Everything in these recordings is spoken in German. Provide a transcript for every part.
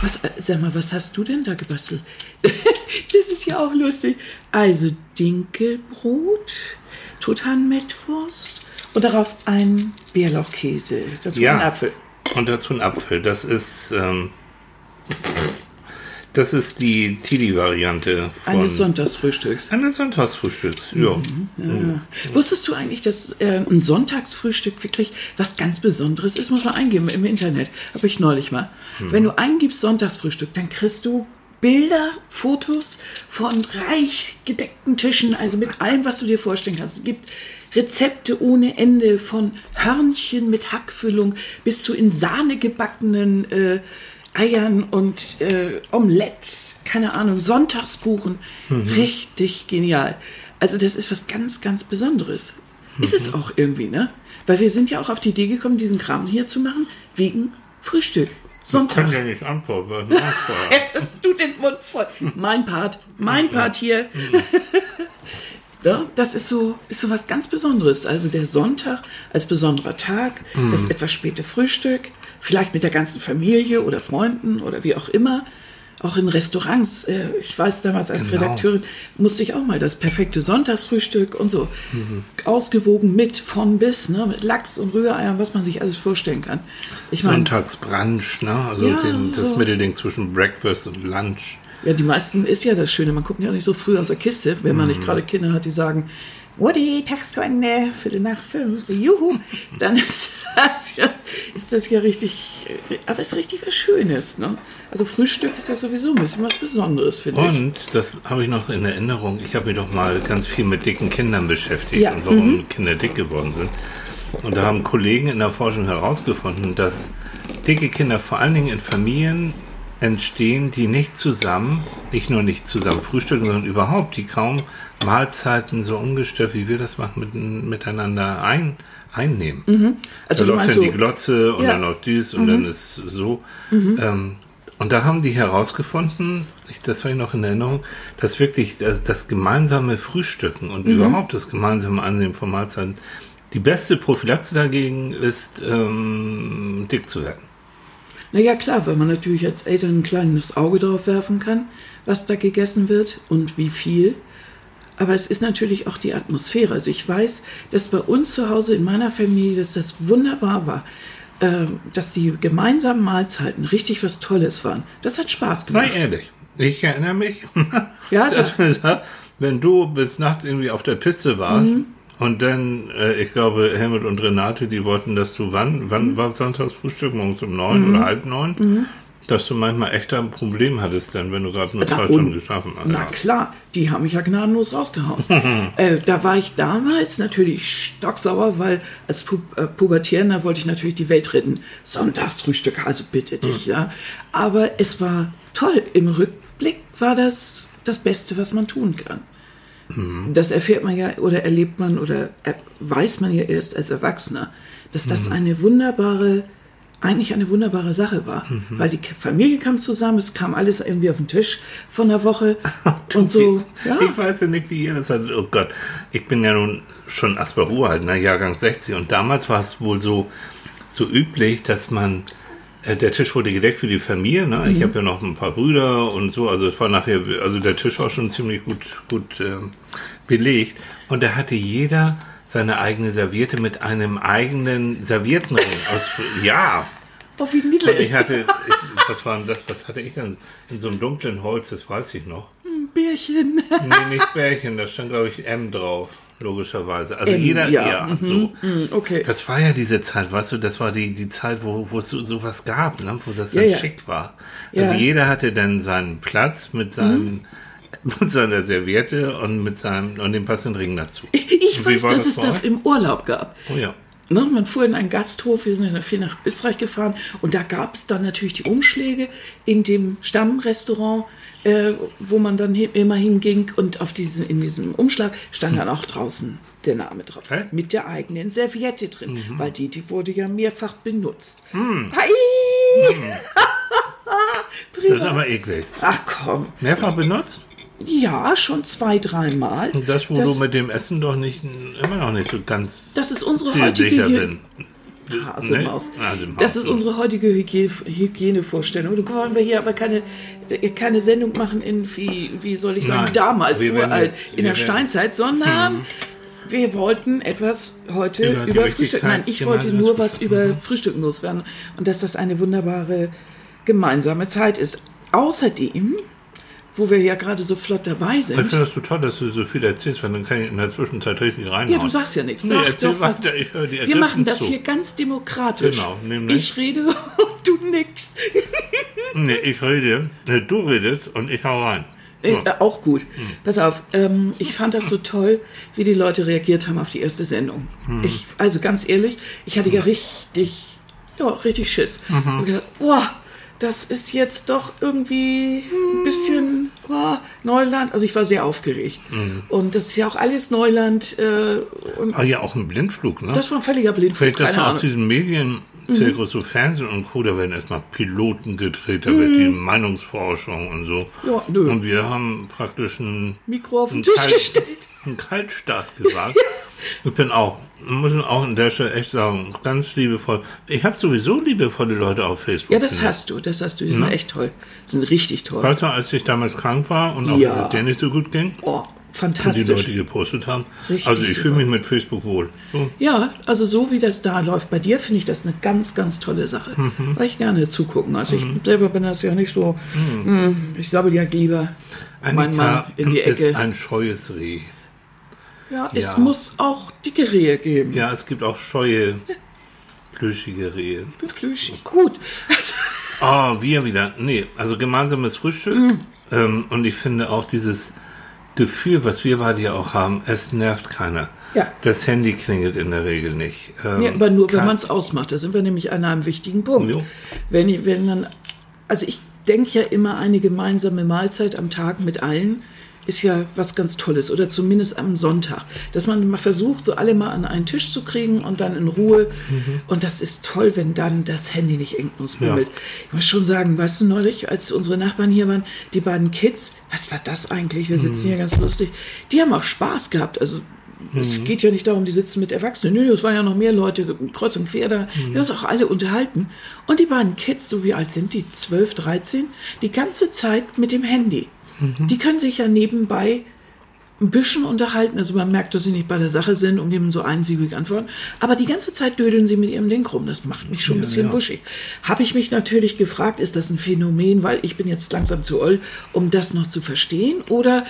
Was, sag mal, was hast du denn da gebastelt? Das ist ja auch lustig. Also Dinkelbrot, Tothmettwurst und darauf ein Bärlauchkäse. Dazu ja, ein Apfel. Und dazu ein Apfel. Das ist die Tilly-Variante eines Sonntagsfrühstücks. Eines Sonntagsfrühstücks, ja. Mhm. Ja. Mhm. Wusstest du eigentlich, dass ein Sonntagsfrühstück wirklich was ganz Besonderes ist? Muss man eingeben im Internet. Habe ich neulich mal. Mhm. Wenn du eingibst Sonntagsfrühstück, dann kriegst du Bilder, Fotos von reich gedeckten Tischen, also mit allem, was du dir vorstellen kannst. Es gibt Rezepte ohne Ende, von Hörnchen mit Hackfüllung bis zu in Sahne gebackenen Eiern und Omelette, keine Ahnung, Sonntagskuchen. Mhm. Richtig genial. Also das ist was ganz, ganz Besonderes. Mhm. Ist es auch irgendwie, ne? Weil wir sind ja auch auf die Idee gekommen, diesen Kram hier zu machen, wegen Frühstück. Sonntag. Ich kann ja nicht antworten. Jetzt hast du den Mund voll. Mein Part hier. Mhm. Ja, das ist so was ganz Besonderes. Also der Sonntag als besonderer Tag, das etwas späte Frühstück, vielleicht mit der ganzen Familie oder Freunden oder wie auch immer, auch in Restaurants. Ich weiß damals als Redakteurin, musste ich auch mal das perfekte Sonntagsfrühstück und so ausgewogen mit von bis, ne, mit Lachs und Rühreiern, was man sich alles vorstellen kann. Ich mein, Sonntagsbrunch, ne? Also ja, das Mittelding zwischen Breakfast und Lunch. Ja, die meisten ist ja das Schöne, man guckt ja auch nicht so früh aus der Kiste, wenn man nicht gerade Kinder hat, die sagen, Mutti, Tag für eine, Viertel nach 5, juhu, dann ist das ja richtig, aber ist richtig was Schönes, ne? Also Frühstück ist ja sowieso ein bisschen was Besonderes, finde ich. Und, das habe ich noch in Erinnerung, ich habe mich doch mal ganz viel mit dicken Kindern beschäftigt und warum Kinder dick geworden sind. Und da haben Kollegen in der Forschung herausgefunden, dass dicke Kinder vor allen Dingen in Familien entstehen, die nicht nur nicht zusammen frühstücken, sondern überhaupt, die kaum Mahlzeiten so ungestört, wie wir das machen, miteinander einnehmen. Mhm. Also da läuft dann so die Glotze und dann auch dies und dann ist so. Mhm. Und da haben die herausgefunden, das war ich noch in Erinnerung, dass wirklich das gemeinsame Frühstücken und überhaupt das gemeinsame Annehmen von Mahlzeiten, die beste Prophylaxe dagegen ist, dick zu werden. Naja, klar, weil man natürlich als Eltern ein kleines Auge drauf werfen kann, was da gegessen wird und wie viel. Aber es ist natürlich auch die Atmosphäre. Also ich weiß, dass bei uns zu Hause in meiner Familie, dass das wunderbar war, dass die gemeinsamen Mahlzeiten richtig was Tolles waren. Das hat Spaß gemacht. Sei ehrlich, ich erinnere mich, ja, wenn du bis nachts irgendwie auf der Piste warst, und dann, ich glaube, Helmut und Renate, die wollten, dass du, wann war Sonntagsfrühstück, morgens um 9 oder halb 9, dass du manchmal echt ein Problem hattest, denn wenn du gerade nur 2 Stunden geschlafen hast. Na klar, die haben mich ja gnadenlos rausgehauen. Da war ich damals natürlich stocksauer, weil als Pubertierender wollte ich natürlich die Welt retten. Sonntagsfrühstück, also bitte dich, ja. Aber es war toll. Im Rückblick war das das Beste, was man tun kann. Das erfährt man ja oder erlebt man oder weiß man ja erst als Erwachsener, dass das eigentlich eine wunderbare Sache war. Mhm. Weil die Familie kam zusammen, es kam alles irgendwie auf den Tisch von der Woche und so. Ja. Ich weiß ja nicht, wie ihr das hattet. Oh Gott, ich bin ja nun schon Asper uralt, ne? Jahrgang 60 und damals war es wohl so üblich, dass man... Der Tisch wurde gedeckt für die Familie, ne? Ich habe ja noch ein paar Brüder und so, also es war nachher, also der Tisch war schon ziemlich gut belegt und da hatte jeder seine eigene Serviette mit einem eigenen Serviettenring aus, ja. Oh, wie niedlich. Und was hatte ich dann in so einem dunklen Holz, das weiß ich noch. Ein Bärchen. Nee, nicht Bärchen, da stand glaube ich M drauf. Logischerweise. Also jeder, ja, so. Okay. Das war ja diese Zeit, weißt du, das war die Zeit, wo es sowas gab, ne? Wo das dann schick war. Ja. Also jeder hatte dann seinen Platz mit seinem, mit seiner Serviette und mit seinem, und dem passenden Ring dazu. Ich weiß, dass es das im Urlaub gab. Oh ja. Ne, man fuhr in einen Gasthof, wir sind viel nach Österreich gefahren und da gab es dann natürlich die Umschläge in dem Stammrestaurant, wo man dann immer hinging und in diesem Umschlag stand dann auch draußen der Name drauf. Hä? Mit der eigenen Serviette drin, weil die wurde ja mehrfach benutzt. Mm. Hi! Mm. Das ist aber eklig. Ach komm. Mehrfach benutzt? Ja, schon 2-3 Mal. Und das, du mit dem Essen doch nicht, immer noch nicht so ganz. Das ist unsere heutige Haselmaus. Nee, Haselmaus. Das ist unsere heutige Hygienevorstellung. Da wollen wir hier aber keine Sendung machen in, wie soll ich sagen, damals, uralt, in der Steinzeit, sondern wir wollten etwas heute über Frühstück. Nein, ich wollte nur was über Frühstück loswerden und dass das eine wunderbare gemeinsame Zeit ist. Außerdem, wo wir ja gerade so flott dabei sind. Ich finde das so toll, dass du so viel erzählst, weil dann kann ich in der Zwischenzeit richtig reinhauen. Ja, du sagst ja nichts. Nee, erzähl weiter, ich höre dir. Wir machen das hier ganz demokratisch. Genau, nämlich. Ich rede und du nix. Nee, ich rede, du redest und ich hau rein. So. Auch gut. Pass auf, ich fand das so toll, wie die Leute reagiert haben auf die erste Sendung. Also ganz ehrlich, ich hatte ja richtig Schiss. Und gedacht, boah, das ist jetzt doch irgendwie ein bisschen Neuland. Also ich war sehr aufgeregt. Und das ist ja auch alles Neuland. Ja, auch ein Blindflug, ne? Das war ein völliger Blindflug. Vielleicht, dass du aus diesen Medienzirkus, so Fernsehen und Co., da werden erstmal Piloten gedreht, da wird die Meinungsforschung und so. Ja, nö. Und wir haben praktisch einen Mikro auf den Tisch gestellt. Einen Kaltstart gesagt. Ich bin auch, muss man auch in der Stelle echt sagen, ganz liebevoll. Ich habe sowieso liebevolle Leute auf Facebook. Ja, das hast du. Die sind echt toll. Die sind richtig toll. Weißt du, als ich damals krank war und auch, dass es dir nicht so gut ging. Oh, fantastisch. Und die Leute gepostet haben. Richtig, also ich fühle mich mit Facebook wohl. So. Ja, also so wie das da läuft bei dir, finde ich das eine ganz, ganz tolle Sache. Weil ich gerne zugucken. Also ich selber bin das ja nicht so, ich sabbel ja lieber meinen Mann in die Ecke. Ist ein scheues Reh. Ja, es muss auch dicke Rehe geben. Ja, es gibt auch scheue, plüschige Rehe. Plüschig, gut. Wir wieder. Nee, also gemeinsames Frühstück. Und ich finde auch dieses Gefühl, was wir beide ja auch haben, es nervt keiner. Ja. Das Handy klingelt in der Regel nicht. Ja, aber nur, wenn man es ausmacht. Da sind wir nämlich an einem wichtigen Punkt. Jo. Wenn man, also ich denke ja immer, eine gemeinsame Mahlzeit am Tag mit allen ist ja was ganz Tolles, oder zumindest am Sonntag, dass man mal versucht, so alle mal an einen Tisch zu kriegen und dann in Ruhe. Und das ist toll, wenn dann das Handy nicht endlos bimmelt. Ja. Ich muss schon sagen, weißt du, neulich, als unsere Nachbarn hier waren, die beiden Kids, was war das eigentlich? Wir sitzen hier ganz lustig. Die haben auch Spaß gehabt, also es geht ja nicht darum, die sitzen mit Erwachsenen. Nö, es waren ja noch mehr Leute, kreuz und quer da. Wir haben uns auch alle unterhalten. Und die beiden Kids, so wie alt sind die, 12, 13, die ganze Zeit mit dem Handy. Die können sich ja nebenbei ein bisschen unterhalten. Also man merkt, dass sie nicht bei der Sache sind und geben so einsilbige Antworten. Aber die ganze Zeit dödeln sie mit ihrem Ding rum. Das macht mich schon ein bisschen wuschig. Habe ich mich natürlich gefragt, ist das ein Phänomen, weil ich bin jetzt langsam zu old, um das noch zu verstehen? Oder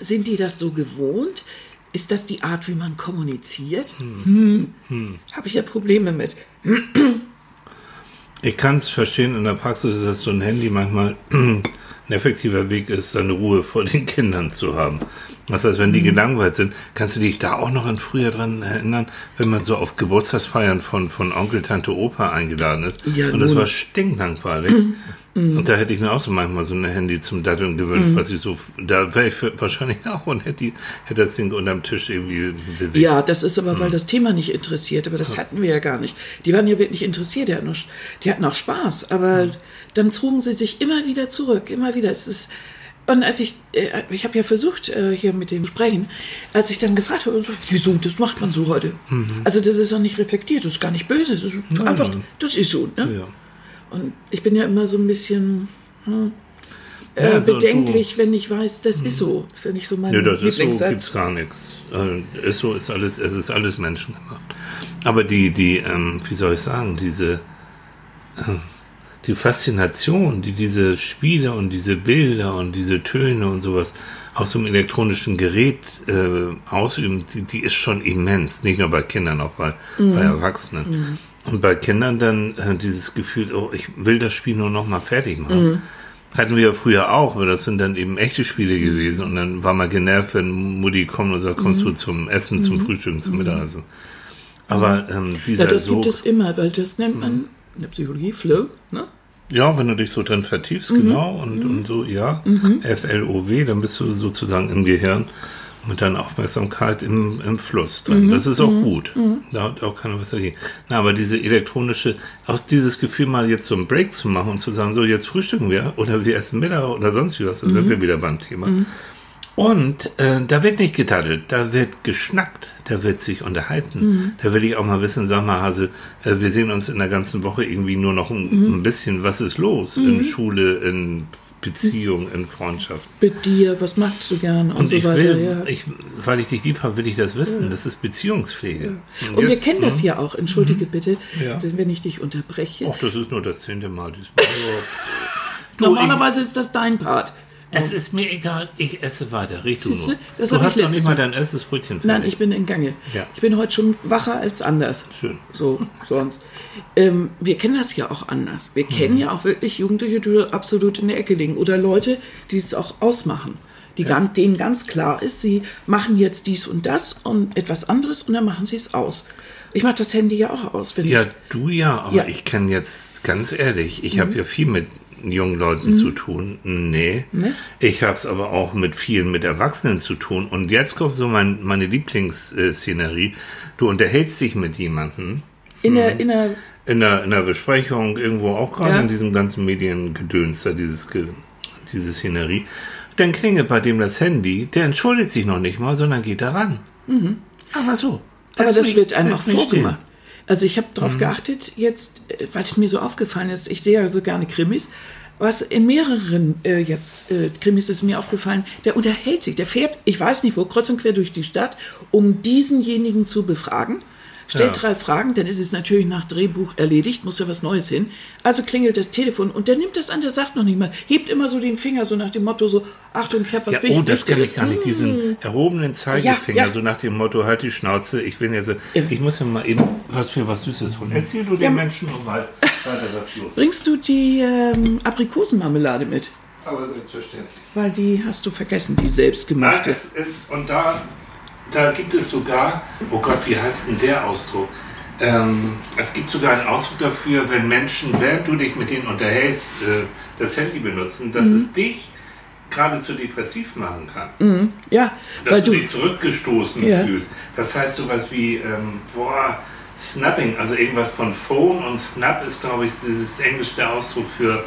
sind die das so gewohnt? Ist das die Art, wie man kommuniziert? Habe ich ja Probleme mit. Ich kann es verstehen, in der Praxis ist das so ein Handy manchmal ein effektiver Weg ist, seine Ruhe vor den Kindern zu haben. Das heißt, wenn die gelangweilt sind, kannst du dich da auch noch an früher dran erinnern, wenn man so auf Geburtstagsfeiern von Onkel, Tante, Opa eingeladen ist. Ja, und das war stinklangweilig. Und da hätte ich mir auch so manchmal so ein Handy zum Datteln gewünscht, was ich so, da wäre ich wahrscheinlich auch und hätte das Ding unterm Tisch irgendwie bewegt. Ja, das ist aber, weil das Thema nicht interessiert, aber das hatten wir ja gar nicht. Die waren ja wirklich interessiert, die hatten auch Spaß, aber dann zogen sie sich immer wieder zurück, immer wieder. Es ist, und als ich habe ja versucht, hier mit dem Sprechen, als ich dann gefragt habe, so, wieso, das macht man so heute? Also das ist doch nicht reflektiert, das ist gar nicht böse, das ist einfach, das ist so, ne? Ja. Und ich bin ja immer so ein bisschen bedenklich, wenn ich weiß, das ist so. Das ist ja nicht so mein Lieblingssatz. Nee, das ist so, gibt's gar nichts. Es ist alles menschengemacht. Aber die wie soll ich sagen, die Faszination, die diese Spiele und diese Bilder und diese Töne und sowas auf so einem elektronischen Gerät ausüben, die ist schon immens. Nicht nur bei Kindern, auch bei Erwachsenen. Und bei Kindern dann dieses Gefühl, oh, ich will das Spiel nur noch mal fertig machen. Hatten wir ja früher auch, weil das sind dann eben echte Spiele gewesen. Und dann war man genervt, wenn Mutti kommt und sagt, kommst du zum Essen, zum Frühstück, zum Mittagessen. Aber dieser ja, das gibt es immer, weil das nennt man in der Psychologie Flow, ne? Ja, wenn du dich so drin vertiefst, genau, und so, ja, F-L-O-W, dann bist du sozusagen im Gehirn mit deiner Aufmerksamkeit im Fluss drin. Das ist auch gut. Da hat auch keiner was dagegen. Na, aber diese elektronische, auch dieses Gefühl, mal jetzt so einen Break zu machen und zu sagen, so, jetzt frühstücken wir oder wir essen Mittag oder sonst wie was, dann sind wir wieder beim Thema. Und da wird nicht getattelt, da wird geschnackt, da wird sich unterhalten. Mhm. Da will ich auch mal wissen, sag mal Hase, wir sehen uns in der ganzen Woche irgendwie nur noch ein bisschen, was ist los in Schule, in Beziehung, in Freundschaft. Mit dir, was machst du gern und so ich weiter. Weil ich dich lieb habe, will ich das wissen. Ja. Das ist Beziehungspflege. Ja. Und jetzt, wir kennen das ja auch, entschuldige bitte, wenn ich dich unterbreche. Ach, das ist nur das 10. Mal. Normalerweise ist das dein Part. Es ist mir egal, ich esse weiter. Richtig. Du hast noch nicht mal dein erstes Brötchen. Nein, ich bin in Gange. Ja. Ich bin heute schon wacher als anders. Schön. So, sonst. Wir kennen das ja auch anders. Wir kennen ja auch wirklich Jugendliche, die absolut in der Ecke liegen. Oder Leute, die es auch ausmachen. Denen ganz klar ist, sie machen jetzt dies und das und etwas anderes und dann machen sie es aus. Ich mache das Handy ja auch aus. Ich kenne jetzt, ganz ehrlich, ich habe ja viel mit jungen Leuten zu tun. Nee. Ich habe es aber auch mit vielen, mit Erwachsenen zu tun. Und jetzt kommt so meine Lieblingsszenerie. Du unterhältst dich mit jemandem. In der Besprechung, irgendwo auch gerade in diesem ganzen Mediengedöns, da diese Szenerie. Dann klingelt bei dem das Handy. Der entschuldigt sich noch nicht mal, sondern geht da ran. Mhm. Aber so. Aber das wird einem auch vorgemacht. Also ich habe darauf geachtet, jetzt, weil es mir so aufgefallen ist, ich sehe ja so gerne Krimis, was in mehreren Krimis ist mir aufgefallen, der unterhält sich, der fährt, ich weiß nicht wo, kreuz und quer durch die Stadt, um diesenjenigen zu befragen, stellt 3 Fragen, dann ist es natürlich nach Drehbuch erledigt, muss ja was Neues hin, also klingelt das Telefon und der nimmt das an, der sagt noch nicht mal, hebt immer so den Finger, so nach dem Motto, so, Achtung, ich habe was Wichtiges. Das kenne ich gar nicht, diesen erhobenen Zeigefinger, so nach dem Motto, halt die Schnauze, ich bin ja so, ich muss mir mal eben was für was Süßes holen. Erzähl du den Menschen und weiter was los. Bringst du die Aprikosenmarmelade mit? Aber selbstverständlich. Weil die hast du vergessen, die selbstgemachte. Da gibt es sogar, oh Gott, wie heißt denn der Ausdruck? Es gibt sogar einen Ausdruck dafür, wenn Menschen, während du dich mit denen unterhältst, das Handy benutzen, dass es dich geradezu depressiv machen kann. Mhm. Ja, dass du dich zurückgestoßen fühlst. Das heißt sowas wie, Snapping, also irgendwas von Phone und Snap ist, glaube ich, dieses Englisch der Ausdruck für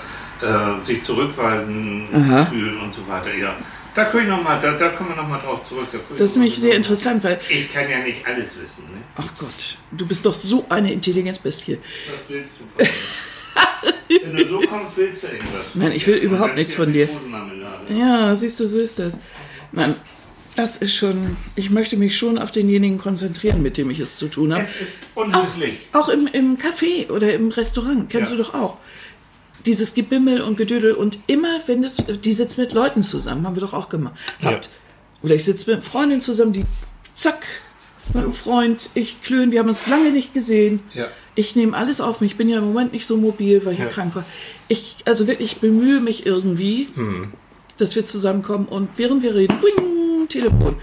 sich zurückweisen, fühlen und so weiter, ja. Da können wir nochmal drauf zurück. Das ist nämlich sehr interessant, weil... Ich kann ja nicht alles wissen, ne? Ach Gott, du bist doch so eine Intelligenzbestie. Was willst du von mir? Wenn du so kommst, willst du irgendwas von mir. Nein, ich will überhaupt nichts von dir. Ja, siehst du, so ist das. Nein, das ist schon... Ich möchte mich schon auf denjenigen konzentrieren, mit dem ich es zu tun habe. Es ist unmöglich. Auch im Café oder im Restaurant, kennst du doch auch. Dieses Gebimmel und Gedödel und immer, wenn das, die sitzt mit Leuten zusammen, haben wir doch auch gemacht. Ja. Oder ich sitze mit Freundin zusammen, die zack, mit einem Freund, ich klönen, wir haben uns lange nicht gesehen. Ja. Ich nehme alles auf mich, ich bin ja im Moment nicht so mobil, weil ich krank war. Also wirklich, ich bemühe mich irgendwie, dass wir zusammenkommen und während wir reden, bing, Telefon.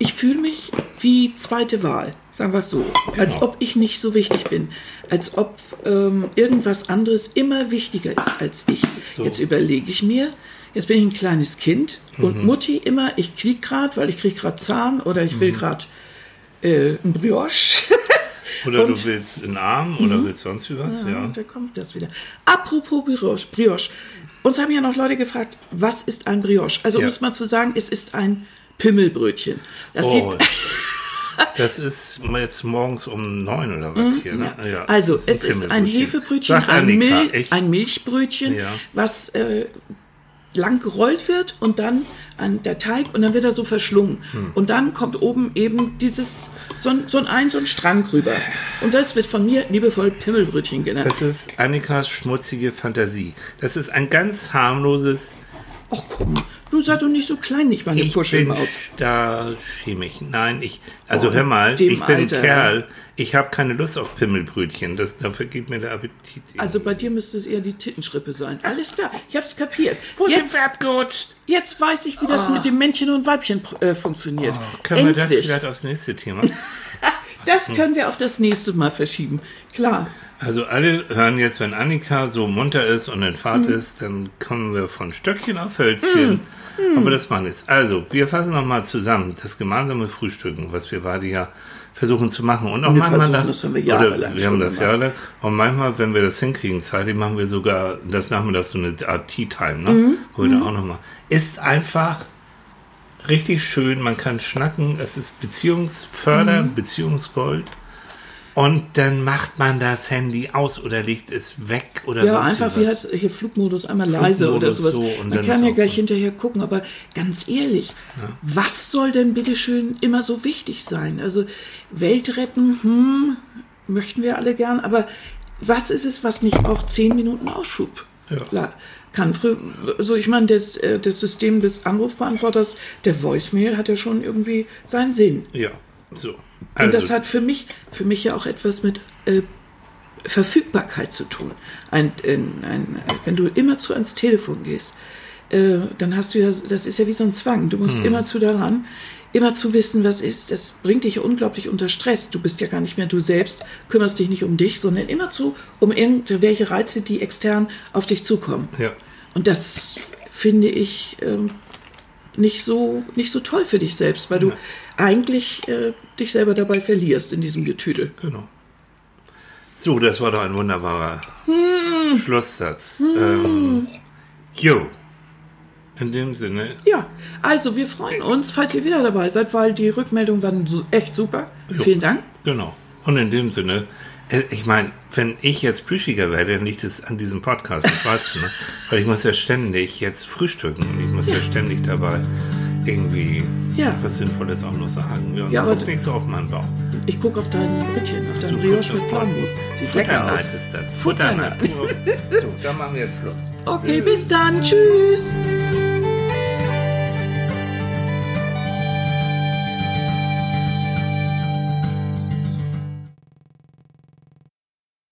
Ich fühle mich wie zweite Wahl, sagen wir es so, als ob ich nicht so wichtig bin, als ob irgendwas anderes immer wichtiger ist als ich. So. Jetzt überlege ich mir, jetzt bin ich ein kleines Kind und Mutti immer, ich quiek gerade, weil ich kriege gerade Zahn oder ich will gerade ein Brioche. Oder du willst einen Arm oder willst sonst wie was. Ja, da kommt das wieder. Apropos Brioche, uns haben ja noch Leute gefragt, was ist ein Brioche? Also um es mal zu sagen, es ist ein Pimmelbrötchen. Das ist jetzt morgens um 9 oder was hier. Ne? Ja, also es ist ein Hefebrötchen, ein Milchbrötchen, was lang gerollt wird und dann der Teig und dann wird er so verschlungen. Und dann kommt oben eben dieses so ein Strang rüber. Und das wird von mir liebevoll Pimmelbrötchen genannt. Das ist Annikas schmutzige Fantasie. Das ist ein ganz harmloses... Ach komm, du sei doch nicht so klein, nicht meine Puschelmaus. Da schäme ich. Nein, hör mal, ich bin ein Kerl. Ich habe keine Lust auf Pimmelbrötchen. Dafür geht mir der Appetit. Also bei dir müsste es eher die Tittenschrippe sein. Alles klar, ich hab's kapiert. Wo ist jetzt, jetzt weiß ich, wie das mit dem Männchen und Weibchen funktioniert. Können wir das vielleicht aufs nächste Thema? Das können wir auf das nächste Mal verschieben. Klar. Also alle hören jetzt, wenn Annika so munter ist und in Fahrt ist, dann kommen wir von Stöckchen auf Hölzchen. Aber das machen wir jetzt. Also, wir fassen nochmal zusammen das gemeinsame Frühstücken, was wir beide ja versuchen zu machen. Und auch manchmal, wir haben das jahrelang. Und manchmal, wenn wir das hinkriegen, zeitlich machen wir sogar, das Nachmittag so eine Art Tea Time, ne? Wo wir dann auch nochmal. Ist einfach richtig schön, man kann schnacken, es ist beziehungsfördernd, Beziehungsgold. Und dann macht man das Handy aus oder legt es weg oder so. Ja, einfach, wie heißt hier, Flugmodus, einmal leise oder sowas. So, man kann ja gleich hinterher gucken, aber ganz ehrlich, ja, was soll denn bitteschön immer so wichtig sein? Also Welt retten, möchten wir alle gern, aber was ist es, was nicht auch 10 Minuten Ausschub kann? Also ich meine, das System des Anrufbeantworters, der Voicemail, hat ja schon irgendwie seinen Sinn. Ja, so. Also. Und das hat für mich ja auch etwas mit Verfügbarkeit zu tun. Wenn du immer zu ans Telefon gehst, dann hast du ja, das ist ja wie so ein Zwang. Du musst immer zu daran, immer zu wissen, was ist. Das bringt dich ja unglaublich unter Stress. Du bist ja gar nicht mehr du selbst, kümmerst dich nicht um dich, sondern immer zu um irgendwelche Reize, die extern auf dich zukommen. Ja. Und das finde ich nicht so toll für dich selbst, weil du eigentlich dich selber dabei verlierst in diesem Getüdel. Genau. So, das war doch ein wunderbarer Schlusssatz. In dem Sinne. Ja, also wir freuen uns, falls ihr wieder dabei seid, weil die Rückmeldungen waren echt super. Jo. Vielen Dank. Genau. Und in dem Sinne, ich meine, wenn ich jetzt plüschiger werde, dann liegt es an diesem Podcast. Das weißt du, ne? Weil ich muss ja ständig jetzt frühstücken. Ich muss ja ständig dabei irgendwie was Sinnvolles auch noch sagen. Ja, aber guck nicht so auf meinen Bauch. Ich gucke auf dein Brötchen, auf dein Brioche mit Pflaumenmus. Sieht lecker aus. Ist das. Futterneid. So, dann machen wir jetzt Schluss. Okay, bis dann. Tschüss.